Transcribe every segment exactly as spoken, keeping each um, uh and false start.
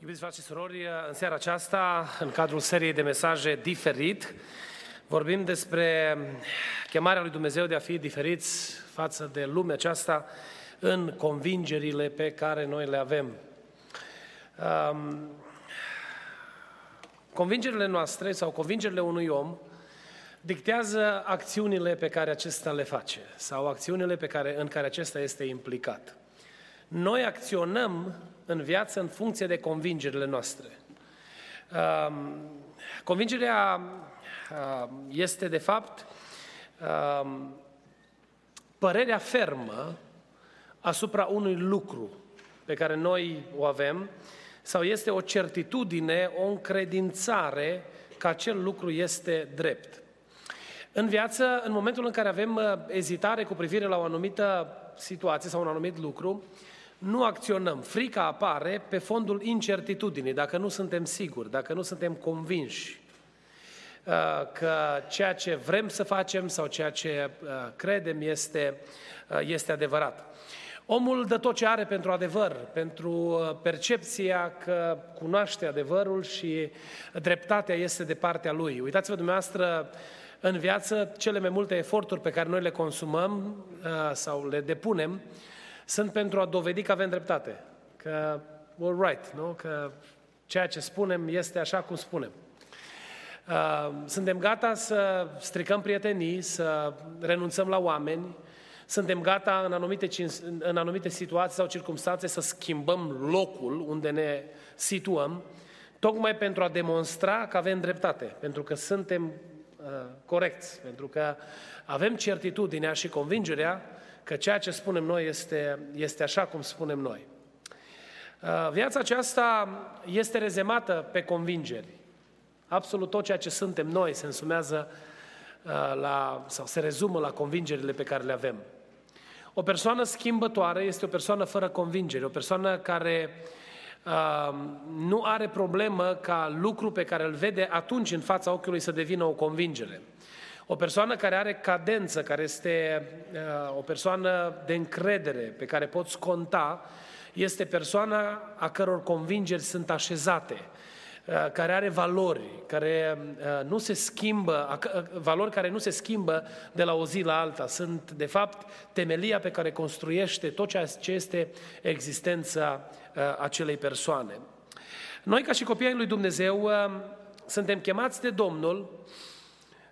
Iubiți frați și surori, în seara aceasta, în cadrul seriei de mesaje diferit, vorbim despre chemarea lui Dumnezeu de a fi diferiți față de lumea aceasta în convingerile pe care noi le avem. Um, convingerile noastre sau convingerile unui om dictează acțiunile pe care acesta le face sau acțiunile pe care, în care acesta este implicat. Noi acționăm în viață în funcție de convingerile noastre. Convingerea este, de fapt, părerea fermă asupra unui lucru pe care noi o avem, sau este o certitudine, o încredințare că acel lucru este drept. În viață, în momentul în care avem ezitare cu privire la o anumită situație sau un anumit lucru, nu acționăm. Frica apare pe fondul incertitudinii, dacă nu suntem siguri, dacă nu suntem convinși că ceea ce vrem să facem sau ceea ce credem este, este adevărat. Omul dă tot ce are pentru adevăr, pentru percepția că cunoaște adevărul și dreptatea este de partea lui. Uitați-vă dumneavoastră, în viață, cele mai multe eforturi pe care noi le consumăm sau le depunem sunt pentru a dovedi că avem dreptate, că all right, nu? Că ceea ce spunem este așa cum spunem. Suntem gata să stricăm prietenii, să renunțăm la oameni, suntem gata în anumite, în anumite situații sau circumstanțe să schimbăm locul unde ne situăm, tocmai pentru a demonstra că avem dreptate, pentru că suntem corecți, pentru că avem certitudinea și convingerea că ceea ce spunem noi este, este așa cum spunem noi. Viața aceasta este rezemată pe convingeri. Absolut tot ceea ce suntem noi se însumează la, sau se rezumă la convingerile pe care le avem. O persoană schimbătoare este o persoană fără convingeri, o persoană care Uh, nu are problemă ca lucru pe care îl vede atunci în fața ochiului să devină o convingere. O persoană care are cadență, care este uh, o persoană de încredere pe care poți conta, este persoana a căror convingeri sunt așezate, uh, care are valori, care uh, nu se schimbă, uh, valori care nu se schimbă de la o zi la alta. Sunt, de fapt, temelia pe care construiește tot ceea ce este existența acelei persoane. Noi, ca și copiii lui Dumnezeu, suntem chemați de Domnul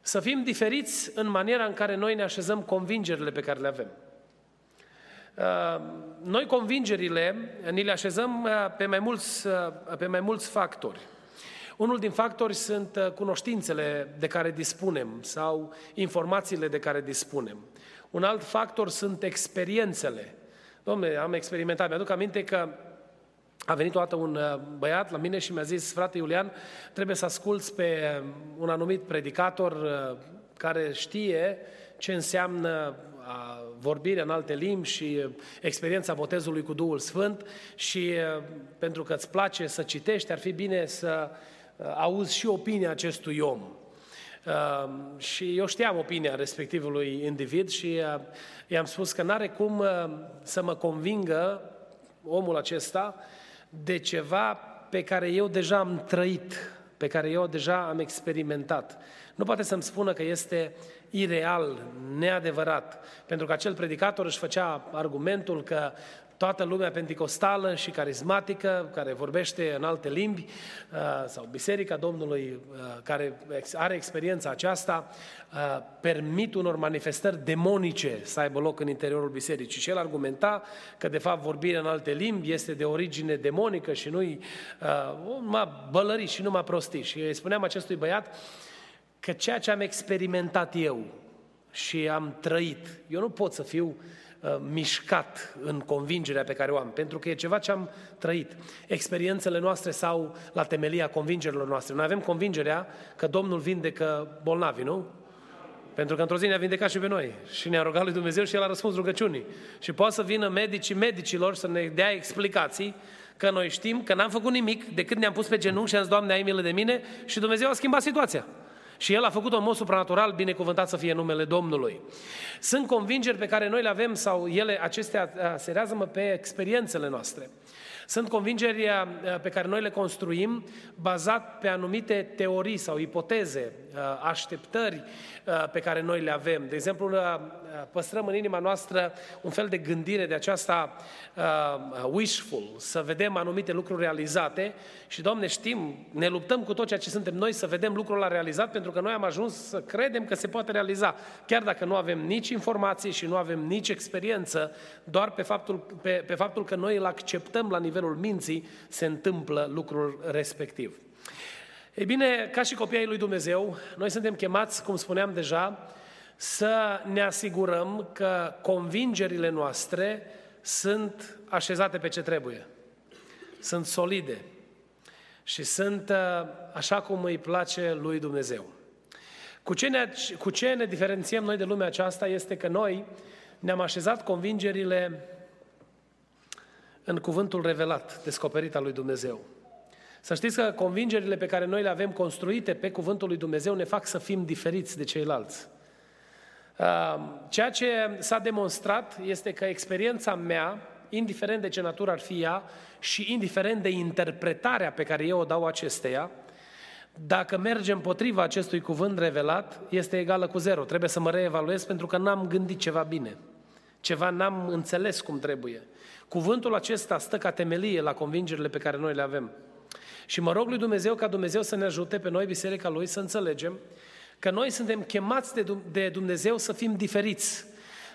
să fim diferiți în maniera în care noi ne așezăm convingerile pe care le avem. Noi convingerile ni le așezăm pe mai mulți, pe mai mulți factori. Unul din factori sunt cunoștințele de care dispunem sau informațiile de care dispunem. Un alt factor sunt experiențele. Dom'le, am experimentat, mi-aduc aminte că a venit o dată un băiat la mine și mi-a zis: frate Iulian, trebuie să asculți pe un anumit predicator care știe ce înseamnă vorbirea în alte limbi și experiența botezului cu Duhul Sfânt și pentru că îți place să citești, ar fi bine să auzi și opinia acestui om. Uh, și eu știam opinia respectivului individ și uh, i-am spus că n-are cum uh, să mă convingă omul acesta de ceva pe care eu deja am trăit, pe care eu deja am experimentat. Nu poate să-mi spună că este ireal, neadevărat, pentru că acel predicator își făcea argumentul că toată lumea penticostală și carismatică, care vorbește în alte limbi, sau Biserica Domnului, care are experiența aceasta, permit unor manifestări demonice să aibă loc în interiorul bisericii. Și el argumenta că, de fapt, vorbirea în alte limbi este de origine demonică și nu-i numai bălării și numai prostii. Și îi spuneam acestui băiat că ceea ce am experimentat eu și am trăit, eu nu pot să fiu uh, mișcat în convingerea pe care o am, pentru că e ceva ce am trăit. Experiențele noastre sau la temelia convingerilor noastre. Noi avem convingerea că Domnul vindecă bolnavi, nu? Pentru că într-o zi ne-a vindecat și pe noi și ne-a rugat lui Dumnezeu și El a răspuns rugăciunii. Și poate să vină medicii medicilor să ne dea explicații că noi știm că n-am făcut nimic decât ne-am pus pe genunchi și am zis, Doamne, ai milă de mine, și Dumnezeu a schimbat situația. Și El a făcut-o în mod supranatural, binecuvântat să fie numele Domnului. Sunt convingeri pe care noi le avem sau ele, acestea aserează-mă pe experiențele noastre. Sunt convingeri pe care noi le construim bazat pe anumite teorii sau ipoteze, așteptări pe care noi le avem. De exemplu, păstrăm în inima noastră un fel de gândire de aceasta wishful, să vedem anumite lucruri realizate și, Doamne, știm, ne luptăm cu tot ceea ce suntem noi să vedem lucrul ăla realizat, pentru că noi am ajuns să credem că se poate realiza, chiar dacă nu avem nici informații și nu avem nici experiență, doar pe faptul, pe, pe faptul că noi îl acceptăm la nivel nivelul minții, se întâmplă lucrul respectiv. Ei bine, ca și copiii lui Dumnezeu, noi suntem chemați, cum spuneam deja, să ne asigurăm că convingerile noastre sunt așezate pe ce trebuie, sunt solide și sunt așa cum îi place lui Dumnezeu. Cu ce ne, cu ce ne diferențiem noi de lumea aceasta este că noi ne-am așezat convingerile în cuvântul revelat, descoperit al lui Dumnezeu. Să știți că convingerile pe care noi le avem construite pe cuvântul lui Dumnezeu ne fac să fim diferiți de ceilalți. Ceea ce s-a demonstrat este că experiența mea, indiferent de ce natură ar fi ea și indiferent de interpretarea pe care eu o dau acesteia, dacă mergem împotriva acestui cuvânt revelat, este egală cu zero. Trebuie să mă reevaluez pentru că n-am gândit ceva bine. Ceva n-am înțeles cum trebuie. Cuvântul acesta stă ca temelie la convingerile pe care noi le avem. Și mă rog lui Dumnezeu ca Dumnezeu să ne ajute pe noi, biserica Lui, să înțelegem că noi suntem chemați de Dumnezeu să fim diferiți.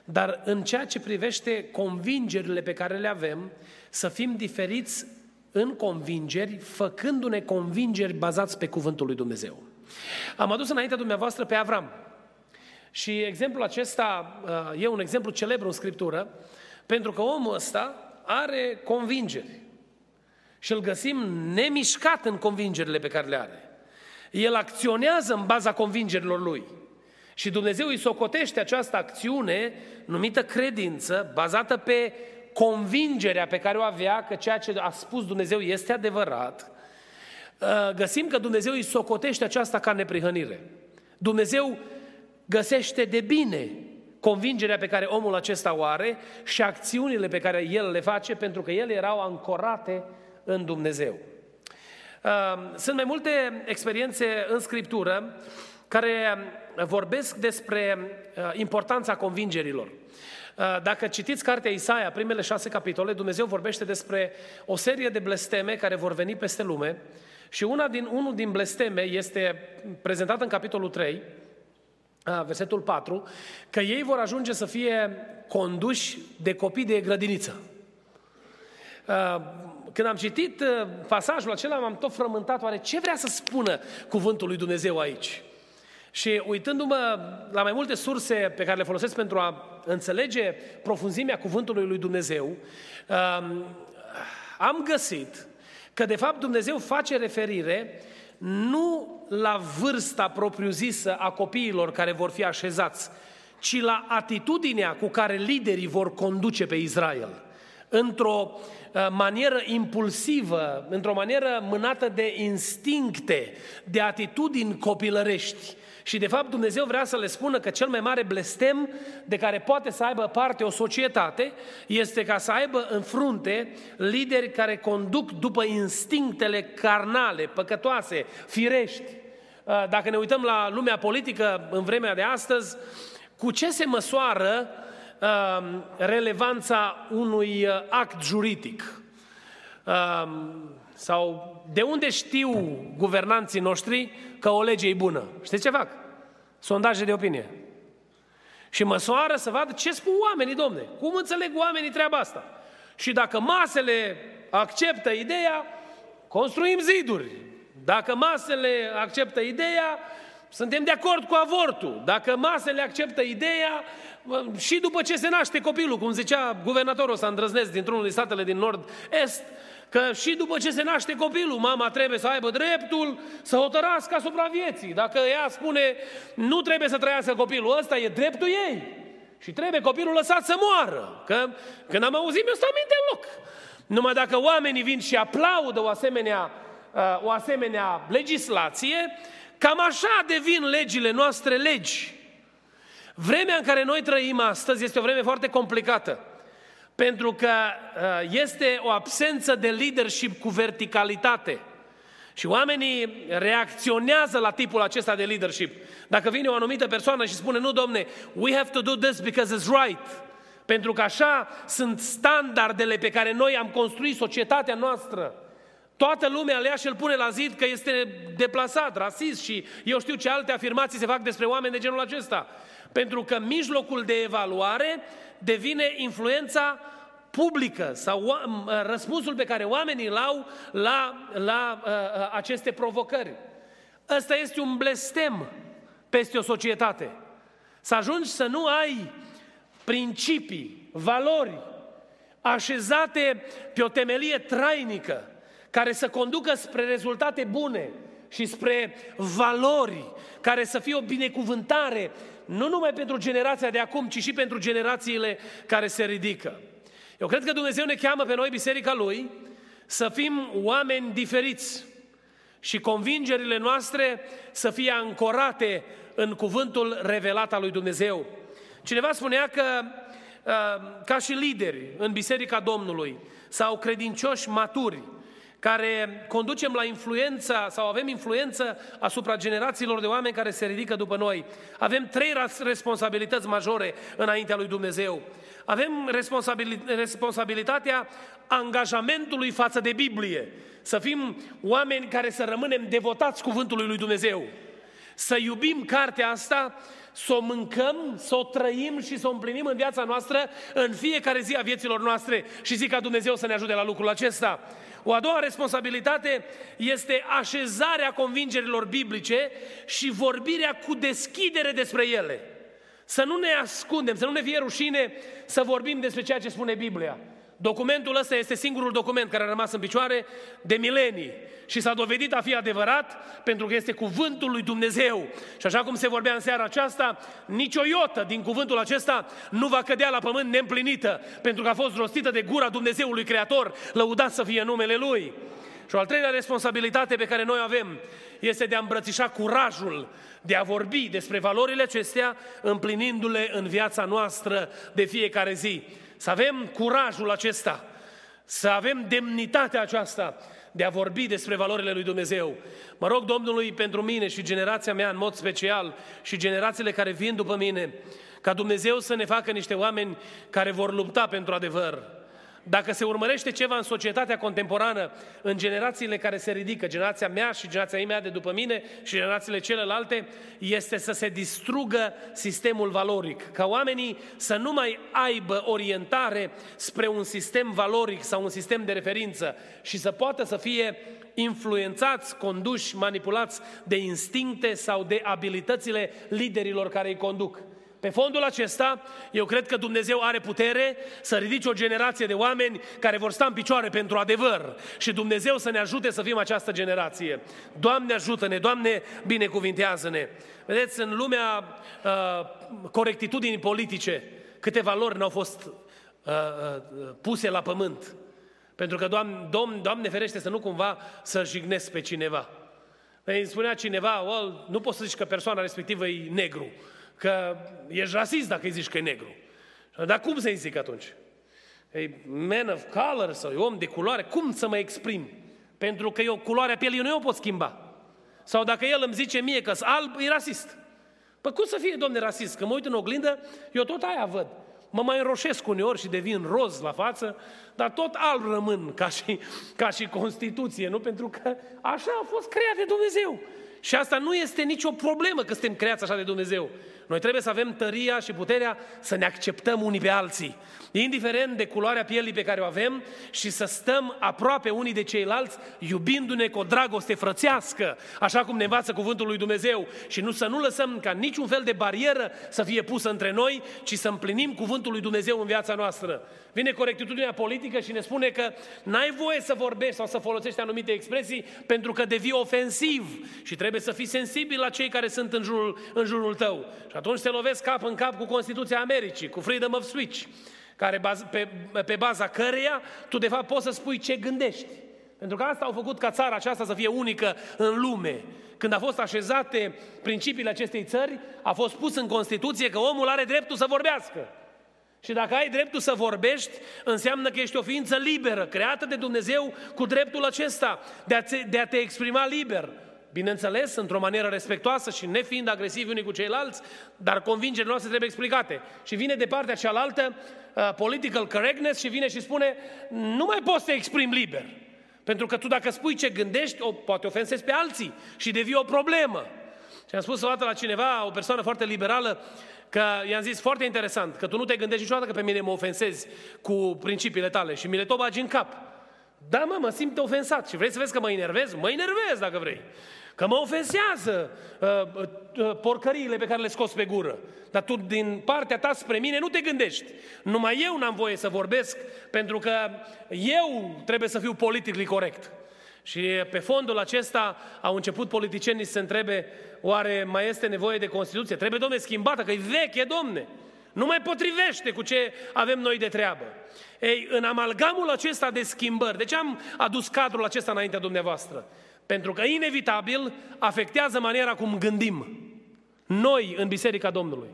Dar în ceea ce privește convingerile pe care le avem, să fim diferiți în convingeri, făcându-ne convingeri bazați pe cuvântul lui Dumnezeu. Am adus înaintea dumneavoastră pe Avram. Și exemplul acesta e un exemplu celebru în Scriptură, pentru că omul ăsta are convingeri și îl găsim nemișcat în convingerile pe care le are. El acționează în baza convingerilor lui și Dumnezeu îi socotește această acțiune numită credință, bazată pe convingerea pe care o avea că ceea ce a spus Dumnezeu este adevărat. Găsim că Dumnezeu îi socotește aceasta ca neprihănire. Dumnezeu găsește de bine convingerea pe care omul acesta o are și acțiunile pe care el le face, pentru că ele erau ancorate în Dumnezeu. Sunt mai multe experiențe în Scriptură care vorbesc despre importanța convingerilor. Dacă citiți cartea Isaia, primele șase capitole, Dumnezeu vorbește despre o serie de blesteme care vor veni peste lume și una din, unul din blesteme este prezentat în capitolul trei, versetul patru, că ei vor ajunge să fie conduși de copii de grădiniță. Când am citit pasajul acela, m-am tot frământat, oare ce vrea să spună cuvântul lui Dumnezeu aici? Și uitându-mă la mai multe surse pe care le folosesc pentru a înțelege profunzimea cuvântului lui Dumnezeu, am găsit că de fapt Dumnezeu face referire nu la vârsta propriu-zisă a copiilor care vor fi așezați, ci la atitudinea cu care liderii vor conduce pe Israel, într-o manieră impulsivă, într-o manieră mânată de instincte, de atitudini copilărești. Și de fapt Dumnezeu vrea să le spună că cel mai mare blestem de care poate să aibă parte o societate este ca să aibă în frunte lideri care conduc după instinctele carnale, păcătoase, firești. Dacă ne uităm la lumea politică în vremea de astăzi, cu ce se măsoară relevanța unui act juridic? Sau de unde știu guvernanții noștri că o lege e bună? Știți ce fac? Sondaje de opinie. Și măsoară să vadă ce spun oamenii, domne. Cum înțeleg oamenii treaba asta? Și dacă masele acceptă ideea, construim ziduri. Dacă masele acceptă ideea, Suntem de acord cu avortul. Dacă masele acceptă ideea, și după ce se naște copilul, cum zicea guvernatorul ăsta îndrăznesc dintr-unul din statele din nord-est, că și după ce se naște copilul, mama trebuie să aibă dreptul să hotărască asupra vieții. Dacă ea spune, nu trebuie să trăiască copilul ăsta, e dreptul ei. Și trebuie copilul lăsat să moară. Că când am auzit, mi-o stă aminte în loc. Numai dacă oamenii vin și aplaudă o asemenea, o asemenea legislație, cam așa devin legile noastre legi. Vremea în care noi trăim astăzi este o vreme foarte complicată, pentru că este o absență de leadership cu verticalitate. Și oamenii reacționează la tipul acesta de leadership. Dacă vine o anumită persoană și spune, nu, domne, we have to do this because it's right, pentru că așa sunt standardele pe care noi am construit societatea noastră. Toată lumea le ia și îl pune la zid că este deplasat, rasist și eu știu ce alte afirmații se fac despre oameni de genul acesta. Pentru că mijlocul de evaluare devine influența publică sau răspunsul pe care oamenii îl au la, la uh, aceste provocări. Ăsta este un blestem peste o societate. Să ajungi să nu ai principii, valori așezate pe o temelie trainică, care să conducă spre rezultate bune și spre valori, care să fie o binecuvântare, nu numai pentru generația de acum, ci și pentru generațiile care se ridică. Eu cred că Dumnezeu ne cheamă pe noi, Biserica Lui, să fim oameni diferiți și convingerile noastre să fie ancorate în cuvântul revelat al lui Dumnezeu. Cineva spunea că, ca și lideri în Biserica Domnului sau credincioși maturi, care conducem la influența sau avem influență asupra generațiilor de oameni care se ridică după noi. Avem trei responsabilități majore înaintea lui Dumnezeu. Avem responsabilitatea angajamentului față de Biblie, să fim oameni care să rămânem devotați cuvântului lui Dumnezeu, să iubim cartea asta, să o mâncăm, să o trăim și să o împlinim în viața noastră în fiecare zi a vieților noastre și zic ca Dumnezeu să ne ajute la lucrul acesta. O a doua responsabilitate este așezarea convingerilor biblice și vorbirea cu deschidere despre ele. Să nu ne ascundem, să nu ne fie rușine să vorbim despre ceea ce spune Biblia. Documentul ăsta este singurul document care a rămas în picioare de milenii și s-a dovedit a fi adevărat pentru că este cuvântul lui Dumnezeu. Și așa cum se vorbea în seara aceasta, nicio iotă din cuvântul acesta nu va cădea la pământ neîmplinită, pentru că a fost rostită de gura Dumnezeului Creator, lăudat să fie numele Lui. Și o al treilea responsabilitate pe care noi o avem este de a îmbrățișa curajul de a vorbi despre valorile acestea, împlinindu-le în viața noastră de fiecare zi. Să avem curajul acesta, să avem demnitatea aceasta de a vorbi despre valorile lui Dumnezeu. Mă rog Domnului pentru mine și generația mea în mod special și generațiile care vin după mine, ca Dumnezeu să ne facă niște oameni care vor lupta pentru adevăr. Dacă se urmărește ceva în societatea contemporană, în generațiile care se ridică, generația mea și generația mea de după mine și generațiile celelalte, este să se distrugă sistemul valoric. Ca oamenii să nu mai aibă orientare spre un sistem valoric sau un sistem de referință și să poată să fie influențați, conduși, manipulați de instincte sau de abilitățile liderilor care îi conduc. Pe fondul acesta, eu cred că Dumnezeu are putere să ridice o generație de oameni care vor sta în picioare pentru adevăr și Dumnezeu să ne ajute să fim această generație. Doamne ajută-ne, Doamne binecuvintează-ne. Vedeți, în lumea uh, corectitudinii politice, câte valori n-au fost uh, uh, puse la pământ. Pentru că, Doamne, Doamne, Doamne ferește să nu cumva să jignesc pe cineva. Îi spunea cineva, well, nu poți să zici că persoana respectivă e negru, că ești rasist dacă îi zici că e negru. Dar cum să-i zic atunci? E man of color sau e om de culoare? Cum să mă exprim? Pentru că eu culoarea pielii eu nu o pot schimba. Sau dacă el îmi zice mie că-s alb, e rasist. Păi cum să fie, domne, rasist? Că mă uit în oglindă, eu tot aia văd. Mă mai înroșesc uneori și devin roz la față, dar tot alb rămân ca și, ca și Constituție, nu? Pentru că așa a fost creat de Dumnezeu. Și asta nu este nicio problemă că suntem creați așa de Dumnezeu. Noi trebuie să avem tăria și puterea să ne acceptăm unii pe alții, indiferent de culoarea pielii pe care o avem, și să stăm aproape unii de ceilalți, iubindu-ne cu o dragoste frățească, așa cum ne învață cuvântul lui Dumnezeu, și nu să nu lăsăm ca niciun fel de barieră să fie pusă între noi, ci să împlinim cuvântul lui Dumnezeu în viața noastră. Vine corectitudinea politică și ne spune că n-ai voie să vorbești sau să folosești anumite expresii pentru că devii ofensiv și trebuie să fii sensibil la cei care sunt în jurul, în jurul tău. Și atunci te lovesc cap în cap cu Constituția Americii, cu Freedom of Speech, care, pe, pe baza căreia tu de fapt poți să spui ce gândești. Pentru că asta au făcut ca țara aceasta să fie unică în lume. Când a fost așezate principiile acestei țări, a fost pus în Constituție că omul are dreptul să vorbească. Și dacă ai dreptul să vorbești, înseamnă că ești o ființă liberă, creată de Dumnezeu cu dreptul acesta de a te, de a te exprima liber. Bineînțeles, într-o manieră respectoasă și nefiind agresivi unii cu ceilalți, dar convingerile noastre trebuie explicate. Și vine de partea cealaltă uh, political correctness și vine și spune nu mai poți să te exprimi liber. Pentru că tu dacă spui ce gândești, o, poate ofensezi pe alții și devii o problemă. Și am spus o dată la cineva, o persoană foarte liberală, că i-am zis foarte interesant, că tu nu te gândești niciodată că pe mine mă ofensezi cu principiile tale și mi le tot bagi în cap. Da, mă, mă simt ofensat și vrei să vezi că mă enervez? Mă enervez dacă vrei. Că mă ofensează uh, uh, porcăriile pe care le scoți pe gură. Dar tu din partea ta spre mine nu te gândești. Numai eu n-am voie să vorbesc pentru că eu trebuie să fiu politically corect. Și pe fondul acesta au început politicienii să se întrebe, oare mai este nevoie de Constituție? Trebuie, domne, schimbată, că e veche, domne. Nu mai potrivește cu ce avem noi de treabă. Ei, în amalgamul acesta de schimbări, de ce am adus cadrul acesta înaintea dumneavoastră? Pentru că, inevitabil, afectează maniera cum gândim noi în Biserica Domnului.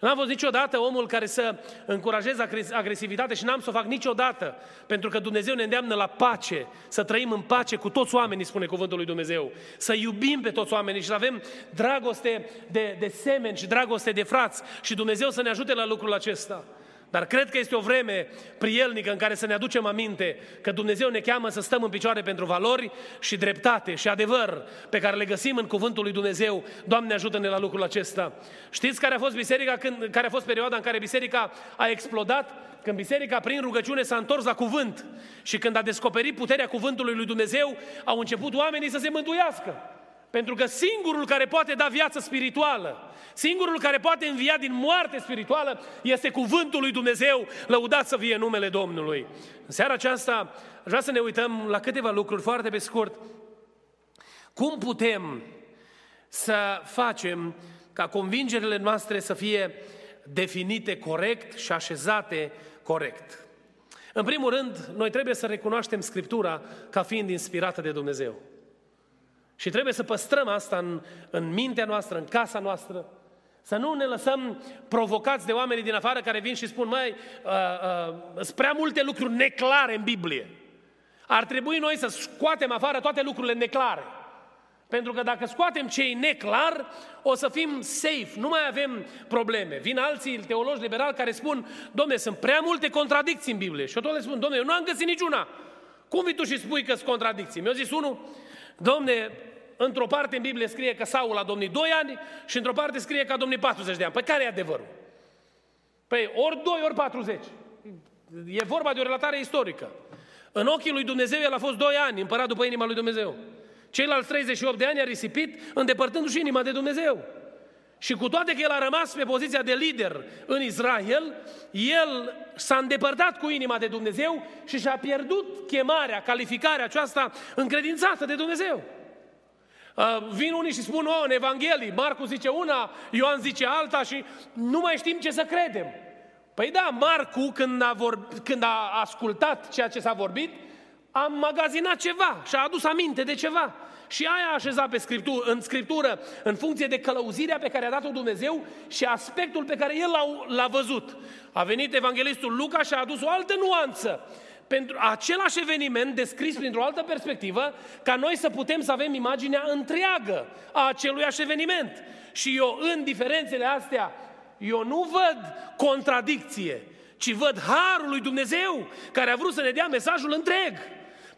N-am fost niciodată omul care să încurajeze agresivitate și n-am să o fac niciodată, pentru că Dumnezeu ne îndeamnă la pace, să trăim în pace cu toți oamenii, spune cuvântul lui Dumnezeu, să iubim pe toți oamenii și să avem dragoste de, de semeni și dragoste de frați și Dumnezeu să ne ajute la lucrul acesta. Dar cred că este o vreme prielnică în care să ne aducem aminte că Dumnezeu ne cheamă să stăm în picioare pentru valori și dreptate și adevăr pe care le găsim în cuvântul lui Dumnezeu. Doamne, ajută-ne la lucrul acesta. Știți care a fost biserica, când, care a fost perioada în care biserica a explodat? Când biserica prin rugăciune s-a întors la cuvânt și când a descoperit puterea cuvântului lui Dumnezeu, au început oamenii să se mântuiască. Pentru că singurul care poate da viață spirituală, singurul care poate învia din moarte spirituală, este cuvântul lui Dumnezeu, lăudat să fie numele Domnului. În seara aceasta vreau să ne uităm la câteva lucruri foarte pe scurt. Cum putem să facem ca convingerile noastre să fie definite corect și așezate corect? În primul rând, noi trebuie să recunoaștem Scriptura ca fiind inspirată de Dumnezeu. Și trebuie să păstrăm asta în, în mintea noastră, în casa noastră. Să nu ne lăsăm provocați de oamenii din afară care vin și spun, măi, uh, uh, sunt prea multe lucruri neclare în Biblie. Ar trebui noi să scoatem afară toate lucrurile neclare. Pentru că dacă scoatem ce e neclar, o să fim safe, nu mai avem probleme. Vin alții teologi liberali care spun, domne, sunt prea multe contradicții în Biblie. Și eu tot le spun, domne, eu nu am găsit niciuna. Cum vii tu și spui că sunt contradicții? Mi-a zis unul, domne, într-o parte în Biblie scrie că Saul a domnit doi ani și într-o parte scrie că a domnit patruzeci de ani. Păi care e adevărul? Păi ori doi, ori patruzeci. E vorba de o relatare istorică. În ochii lui Dumnezeu el a fost doi ani, împărat după inima lui Dumnezeu. Ceilalți treizeci și opt de ani a risipit, îndepărtându-și inima de Dumnezeu. Și cu toate că el a rămas pe poziția de lider în Israel, el s-a îndepărtat cu inima de Dumnezeu și și-a pierdut chemarea, calificarea aceasta încredințată de Dumnezeu. Vin unii și spun, oh, în Evanghelii, Marcu zice una, Ioan zice alta și nu mai știm ce să credem. Păi da, Marcu, când a, vorb... când a ascultat ceea ce s-a vorbit, a magazinat ceva și a adus aminte de ceva. Și aia a așezat pe scriptură, în Scriptură, în funcție de călăuzirea pe care a dat-o Dumnezeu și aspectul pe care el l-a, l-a văzut. A venit evanghelistul Luca și a adus o altă nuanță pentru același eveniment descris printr-o altă perspectivă, ca noi să putem să avem imaginea întreagă a aceluiași eveniment. Și eu, în diferențele astea, eu nu văd contradicție, ci văd harul lui Dumnezeu care a vrut să ne dea mesajul întreg.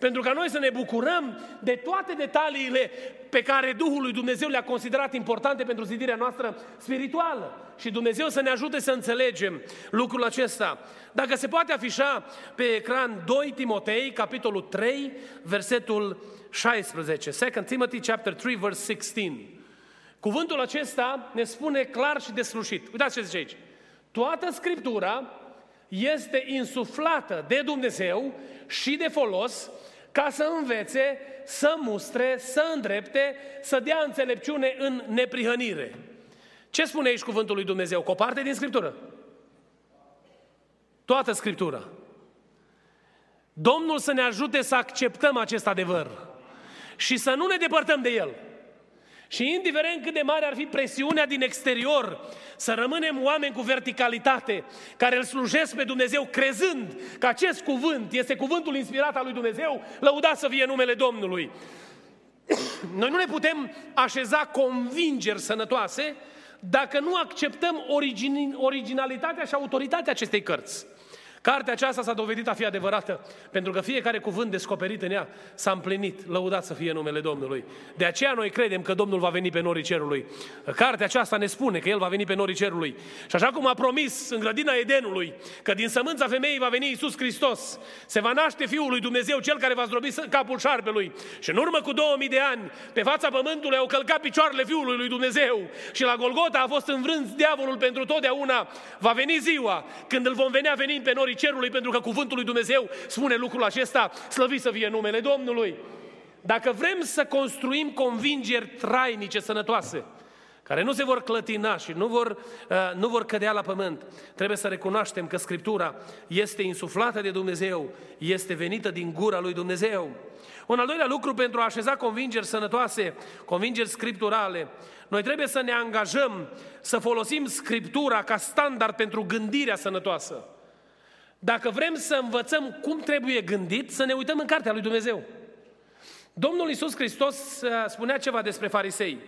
Pentru ca noi să ne bucurăm de toate detaliile pe care Duhul lui Dumnezeu le-a considerat importante pentru zidirea noastră spirituală. Și Dumnezeu să ne ajute să înțelegem lucrul acesta. Dacă se poate afișa pe ecran doi Timotei, capitolul trei, versetul șaisprezece. doi Timotei, capitolul trei, versetul șaisprezece. Cuvântul acesta ne spune clar și deslușit. Uitați ce zice aici. Toată Scriptura este insuflată de Dumnezeu și de folos ca să învețe, să mustre, să îndrepte, să dea înțelepciune în neprihănire. Ce spune aici cuvântul lui Dumnezeu? Că o parte din Scriptură. Toată Scriptura. Domnul să ne ajute să acceptăm acest adevăr și să nu ne depărtăm de el. Și indiferent cât de mare ar fi presiunea din exterior, să rămânem oameni cu verticalitate, care îl slujesc pe Dumnezeu crezând că acest cuvânt este cuvântul inspirat al lui Dumnezeu, lăudat să fie numele Domnului. Noi nu ne putem așeza convingeri sănătoase dacă nu acceptăm origini, originalitatea și autoritatea acestei cărți. Cartea aceasta s-a dovedit a fi adevărată, pentru că fiecare cuvânt descoperit în ea s-a împlinit, lăudat să fie numele Domnului. De aceea noi credem că Domnul va veni pe norii cerului. Cartea aceasta ne spune că El va veni pe norii cerului. Și așa cum a promis în grădina Edenului, că din sămânța femeii va veni Iisus Hristos, se va naște Fiul lui Dumnezeu, Cel care va zdrobi capul șarpelui. Și în urmă cu două mii de ani, pe fața pământului au călcat picioarele Fiului lui Dumnezeu și la Golgota a fost învrâns diavolul pentru totdeauna. Va veni ziua când îl vom venea venind pe norii cerului, pentru că cuvântul lui Dumnezeu spune lucrul acesta, slăvit să fie numele Domnului. Dacă vrem să construim convingeri trainice, sănătoase, care nu se vor clătina și nu vor, uh, nu vor cădea la pământ, trebuie să recunoaștem că Scriptura este insuflată de Dumnezeu, este venită din gura lui Dumnezeu. Un al doilea lucru pentru a așeza convingeri sănătoase, convingeri scripturale, noi trebuie să ne angajăm să folosim Scriptura ca standard pentru gândirea sănătoasă. Dacă vrem să învățăm cum trebuie gândit, să ne uităm în cartea lui Dumnezeu. Domnul Iisus Hristos spunea ceva despre farisei.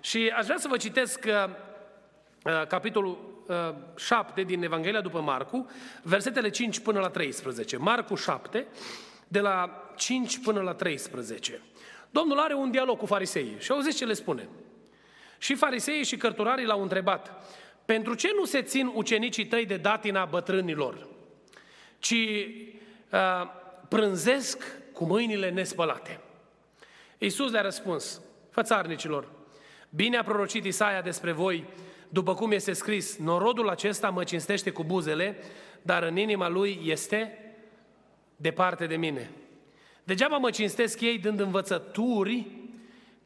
Și aș vrea să vă citesc capitolul șapte din Evanghelia după Marcu, versetele cinci până la treisprezece. Marcu șapte, de la cinci până la treisprezece. Domnul are un dialog cu fariseii și auziți ce le spune. Și fariseii și cărturarii l-au întrebat: pentru ce nu se țin ucenicii tăi de datina bătrânilor, ci uh, prânzesc cu mâinile nespălate? Iisus le-a răspuns: fățarnicilor, bine a prorocit Isaia despre voi, după cum este scris: norodul acesta mă cinstește cu buzele, dar în inima lui este departe de mine. Degeaba mă cinstesc ei dând învățături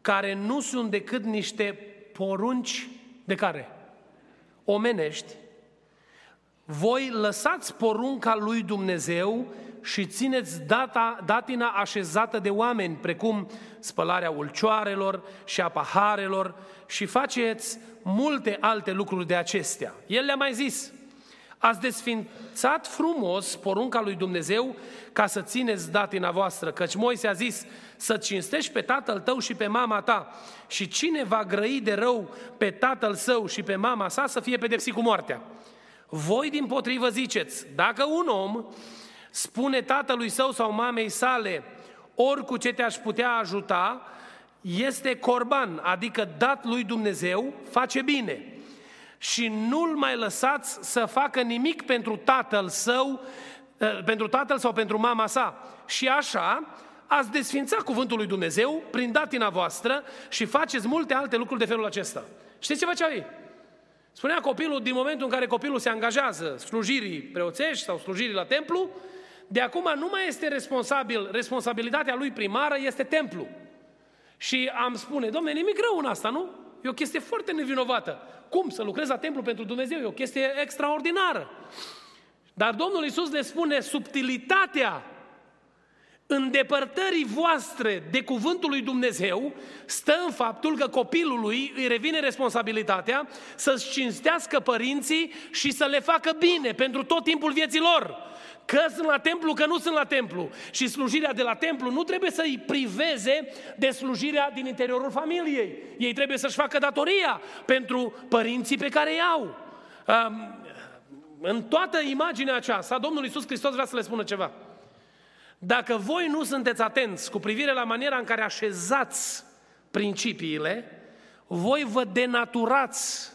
care nu sunt decât niște porunci de care? Omenești. Voi lăsați porunca lui Dumnezeu și țineți data, datina așezată de oameni, precum spălarea ulcioarelor și a paharelor, și faceți multe alte lucruri de acestea. El le-a mai zis: ați desfințat frumos porunca lui Dumnezeu ca să țineți datina voastră, căci Moise a zis: să cinstești pe tatăl tău și pe mama ta, și cine va grăi de rău pe tatăl său și pe mama sa să fie pedepsit cu moartea. Voi dimpotrivă ziceți: dacă un om spune tatălui său sau mamei sale: oricu ce te-aș putea ajuta, este corban, adică dat lui Dumnezeu, face bine. Și nu-l mai lăsați să facă nimic pentru tatăl său, pentru tatăl sau pentru mama sa. Și așa ați desfințat cuvântul lui Dumnezeu prin datina voastră și faceți multe alte lucruri de felul acesta. Știți ce făceau ei? Spunea copilul, din momentul în care copilul se angajează slujirii preoțești sau slujirii la templu, de acum nu mai este responsabil, responsabilitatea lui primară este templu. Și am spune: dom'le, nimic rău în asta, nu? E o chestie foarte nevinovată. Cum? Să lucrezi la templu pentru Dumnezeu, e o chestie extraordinară. Dar Domnul Iisus le spune: subtilitatea îndepărtării voastre de cuvântul lui Dumnezeu stă în faptul că copilului îi revine responsabilitatea să-și cinstească părinții și să le facă bine pentru tot timpul vieții lor. Că sunt la templu, că nu sunt la templu. Și slujirea de la templu nu trebuie să îi priveze de slujirea din interiorul familiei. Ei trebuie să-și facă datoria pentru părinții pe care îi au. În toată imaginea aceasta, Domnul Iisus Hristos vrea să le spună ceva. Dacă voi nu sunteți atenți cu privire la maniera în care așezați principiile, voi vă denaturați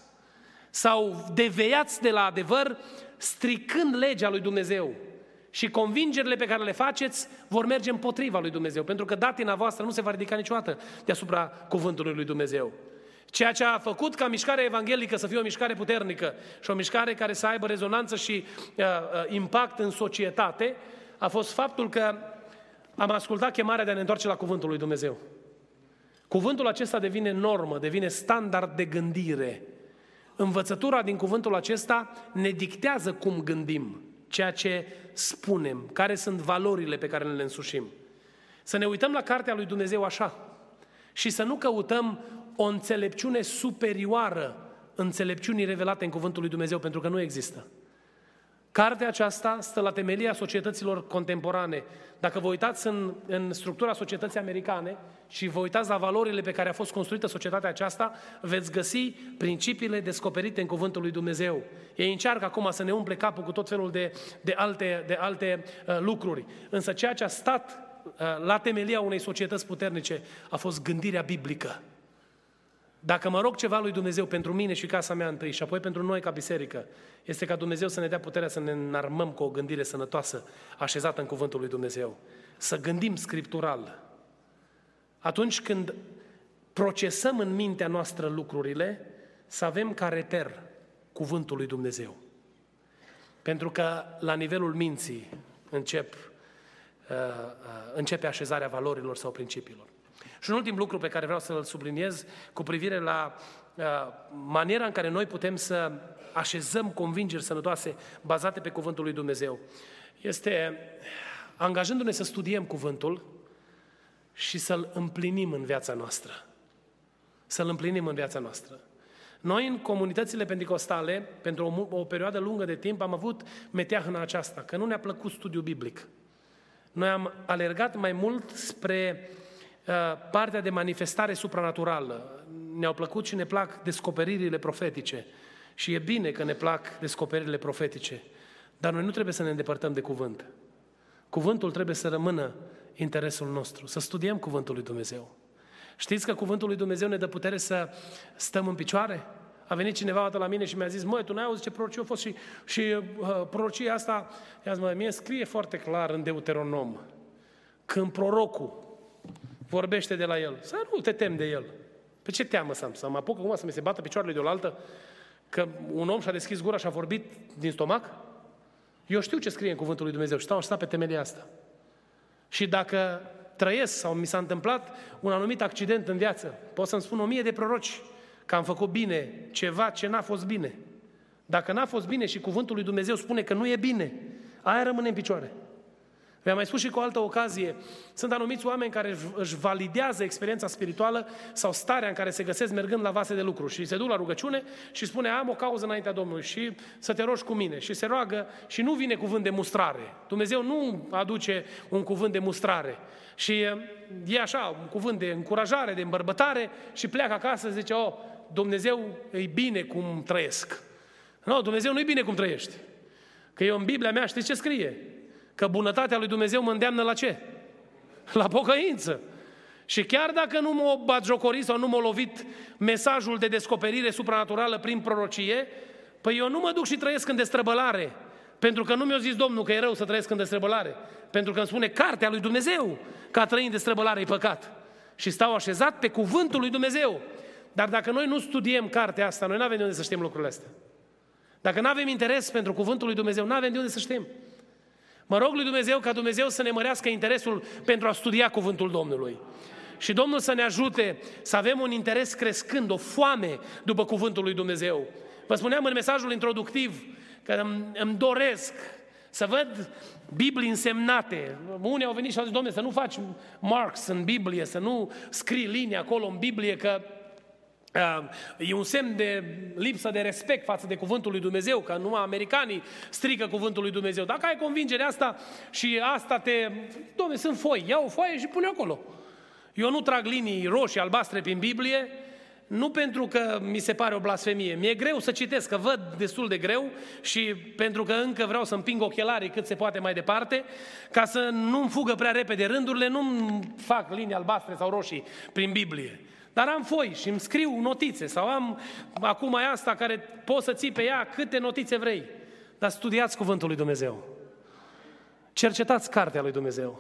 sau deveiați de la adevăr, stricând legea lui Dumnezeu. Și convingerile pe care le faceți vor merge împotriva lui Dumnezeu, pentru că datina voastră nu se va ridica niciodată deasupra cuvântului lui Dumnezeu. Ceea ce a făcut ca mișcarea evanghelică să fie o mișcare puternică și o mișcare care să aibă rezonanță și uh, impact în societate, a fost faptul că am ascultat chemarea de a ne întoarce la cuvântul lui Dumnezeu. Cuvântul acesta devine normă, devine standard de gândire. Învățătura din cuvântul acesta ne dictează cum gândim, ceea ce spunem, care sunt valorile pe care le însușim. Să ne uităm la cartea lui Dumnezeu așa și să nu căutăm o înțelepciune superioară înțelepciunii revelate în cuvântul lui Dumnezeu, pentru că nu există. Cartea aceasta stă la temelia societăților contemporane. Dacă vă uitați în, în structura societății americane și vă uitați la valorile pe care a fost construită societatea aceasta, veți găsi principiile descoperite în cuvântul lui Dumnezeu. Ei încearcă acum să ne umple capul cu tot felul de, de alte, de alte uh, lucruri. Însă ceea ce a stat uh, la temelia unei societăți puternice a fost gândirea biblică. Dacă mă rog ceva lui Dumnezeu pentru mine și casa mea întâi și apoi pentru noi ca biserică, este ca Dumnezeu să ne dea puterea să ne înarmăm cu o gândire sănătoasă, așezată în cuvântul lui Dumnezeu. Să gândim scriptural. Atunci când procesăm în mintea noastră lucrurile, să avem ca reper cuvântul lui Dumnezeu. Pentru că la nivelul minții încep, începe așezarea valorilor sau principiilor. Și un ultim lucru pe care vreau să-l subliniez cu privire la uh, maniera în care noi putem să așezăm convingeri sănătoase bazate pe cuvântul lui Dumnezeu, este angajându-ne să studiem cuvântul și să-l împlinim în viața noastră. Să-l împlinim în viața noastră. Noi în comunitățile penticostale, pentru o, o perioadă lungă de timp, am avut meteahna aceasta, că nu ne-a plăcut studiul biblic. Noi am alergat mai mult spre partea de manifestare supranaturală. Ne-au plăcut și ne plac descoperirile profetice. Și e bine că ne plac descoperirile profetice. Dar noi nu trebuie să ne îndepărtăm de cuvânt. Cuvântul trebuie să rămână interesul nostru. Să studiem cuvântul lui Dumnezeu. Știți că cuvântul lui Dumnezeu ne dă putere să stăm în picioare? A venit cineva odată la mine și mi-a zis: măi, tu n-ai auzit ce prorocie a fost și, și uh, prorocia asta? I-a zis: măi, mie scrie foarte clar în Deuteronom. Când prorocul vorbește de la el, să nu te temi de el. Pe ce teamă să am? Să mă apuc acum să mi se bată picioarele de o altă? Că un om și-a deschis gura și a vorbit din stomac? Eu știu ce scrie în cuvântul lui Dumnezeu și stau, stau pe temelia asta. Și dacă trăiesc sau mi s-a întâmplat un anumit accident în viață, pot să-mi spun o mie de proroci că am făcut bine ceva ce n-a fost bine. Dacă n-a fost bine și cuvântul lui Dumnezeu spune că nu e bine, aia rămâne în picioare. V-am mai spus și cu o altă ocazie, sunt anumiți oameni care își validează experiența spirituală sau starea în care se găsesc mergând la vase de lucru și se duc la rugăciune și spune: am o cauză înaintea Domnului și să te rogi cu mine. Și se roagă și nu vine cuvânt de mustrare. Dumnezeu nu aduce un cuvânt de mustrare. Și e așa, un cuvânt de încurajare, de îmbărbătare și pleacă acasă și zice: oh, Dumnezeu e bine cum trăiesc. Nu, Dumnezeu nu e bine cum trăiești. Că eu în Biblia mea știți ce scrie? Că bunătatea lui Dumnezeu mă îndeamnă la ce? La pocăință. Și chiar dacă nu m-a batjocorit sau nu m-a lovit mesajul de descoperire supranaturală prin prorocie, păi eu nu mă duc și trăiesc în destrăbălare, pentru că nu mi-a zis Domnul că e rău să trăiesc în destrăbălare, pentru că îmi spune cartea lui Dumnezeu că a trăi în destrăbălare e păcat. Și stau așezat pe cuvântul lui Dumnezeu. Dar dacă noi nu studiem cartea asta, noi nu avem de unde să știm lucrurile astea. Dacă nu avem interes pentru cuvântul lui Dumnezeu, nu avem de unde să știm. Mă rog lui Dumnezeu ca Dumnezeu să ne mărească interesul pentru a studia cuvântul Domnului. Și Domnul să ne ajute să avem un interes crescând, o foame după cuvântul lui Dumnezeu. Vă spuneam în mesajul introductiv că îmi, îmi doresc să văd Biblii însemnate. Unii au venit și au zis: Dom'le, să nu faci marks în Biblie, să nu scrii linii acolo în Biblie, că e un semn de lipsă de respect față de cuvântul lui Dumnezeu, că numai americanii strică cuvântul lui Dumnezeu. Dacă ai convingerea asta și asta te... Doamne, sunt foi, ia o foaie și pune acolo. Eu nu trag linii roșii, albastre prin Biblie, nu pentru că mi se pare o blasfemie. Mi-e greu să citesc, că văd destul de greu și pentru că încă vreau să împing ochelarii cât se poate mai departe, ca să nu-mi fugă prea repede rândurile, nu-mi fac linii albastre sau roșii prin Biblie. Dar am foi și îmi scriu notițe sau am acum asta care poți să ții pe ea câte notițe vrei. Dar studiați Cuvântul lui Dumnezeu. Cercetați cartea lui Dumnezeu.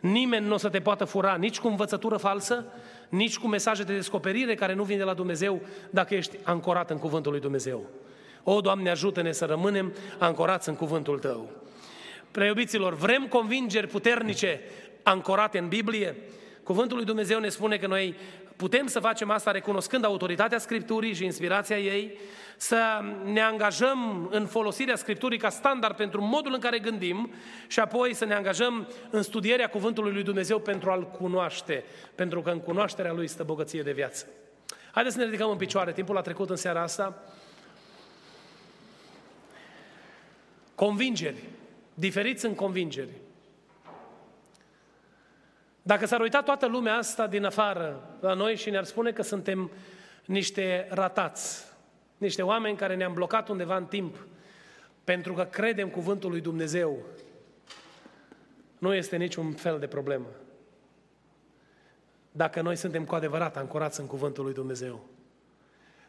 Nimeni nu o să te poată fura nici cu învățătură falsă, nici cu mesaje de descoperire care nu vin de la Dumnezeu dacă ești ancorat în Cuvântul lui Dumnezeu. O, Doamne, ajută-ne să rămânem ancorați în Cuvântul Tău. Preiubiților, vrem convingeri puternice ancorate în Biblie? Cuvântul lui Dumnezeu ne spune că noi putem să facem asta recunoscând autoritatea Scripturii și inspirația ei, să ne angajăm în folosirea Scripturii ca standard pentru modul în care gândim și apoi să ne angajăm în studierea Cuvântului lui Dumnezeu pentru a-L cunoaște, pentru că în cunoașterea Lui stă bogăție de viață. Haideți să ne ridicăm în picioare, timpul a trecut în seara asta. Convingeri, diferiți în convingeri. Dacă s-ar uita toată lumea asta din afară la noi și ne-ar spune că suntem niște ratați, niște oameni care ne-am blocat undeva în timp pentru că credem cuvântul lui Dumnezeu, nu este niciun fel de problemă. Dacă noi suntem cu adevărat ancorați în cuvântul lui Dumnezeu.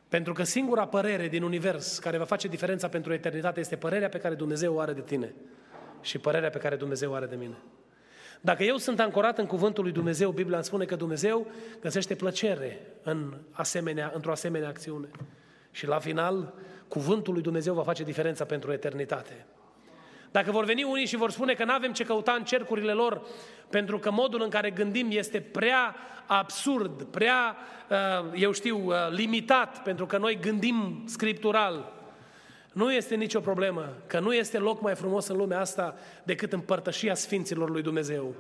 Pentru că singura părere din univers care va face diferența pentru eternitate este părerea pe care Dumnezeu o are de tine și părerea pe care Dumnezeu o are de mine. Dacă eu sunt ancorat în cuvântul lui Dumnezeu, Biblia îmi spune că Dumnezeu găsește plăcere în asemenea, într-o asemenea acțiune. Și la final, cuvântul lui Dumnezeu va face diferența pentru eternitate. Dacă vor veni unii și vor spune că n-avem ce căuta în cercurile lor, pentru că modul în care gândim este prea absurd, prea, eu știu, limitat, pentru că noi gândim scriptural, nu este nicio problemă, că nu este loc mai frumos în lumea asta decât împărtășia Sfinților lui Dumnezeu.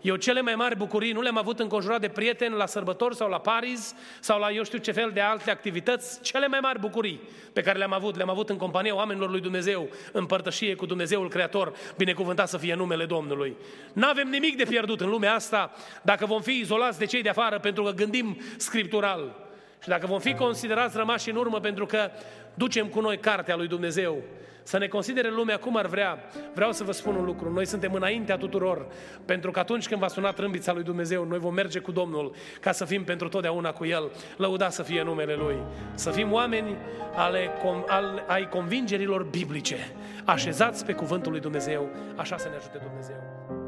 Eu cele mai mari bucurii nu le-am avut înconjurat de prieteni la sărbători sau la Paris sau la eu știu ce fel de alte activități. Cele mai mari bucurii pe care le-am avut, le-am avut în compania oamenilor lui Dumnezeu, în părtășie cu Dumnezeul Creator, binecuvântat să fie numele Domnului. N-avem nimic de pierdut în lumea asta dacă vom fi izolați de cei de afară pentru că gândim scriptural. Și dacă vom fi considerați rămași în urmă pentru că ducem cu noi cartea lui Dumnezeu, să ne considere lumea cum ar vrea, vreau să vă spun un lucru, noi suntem înaintea tuturor, pentru că atunci când va suna trâmbița lui Dumnezeu, noi vom merge cu Domnul ca să fim pentru totdeauna cu El, lăudat să fie numele Lui. Să fim oameni ale, al, ai convingerilor biblice, așezați pe cuvântul lui Dumnezeu, așa să ne ajute Dumnezeu.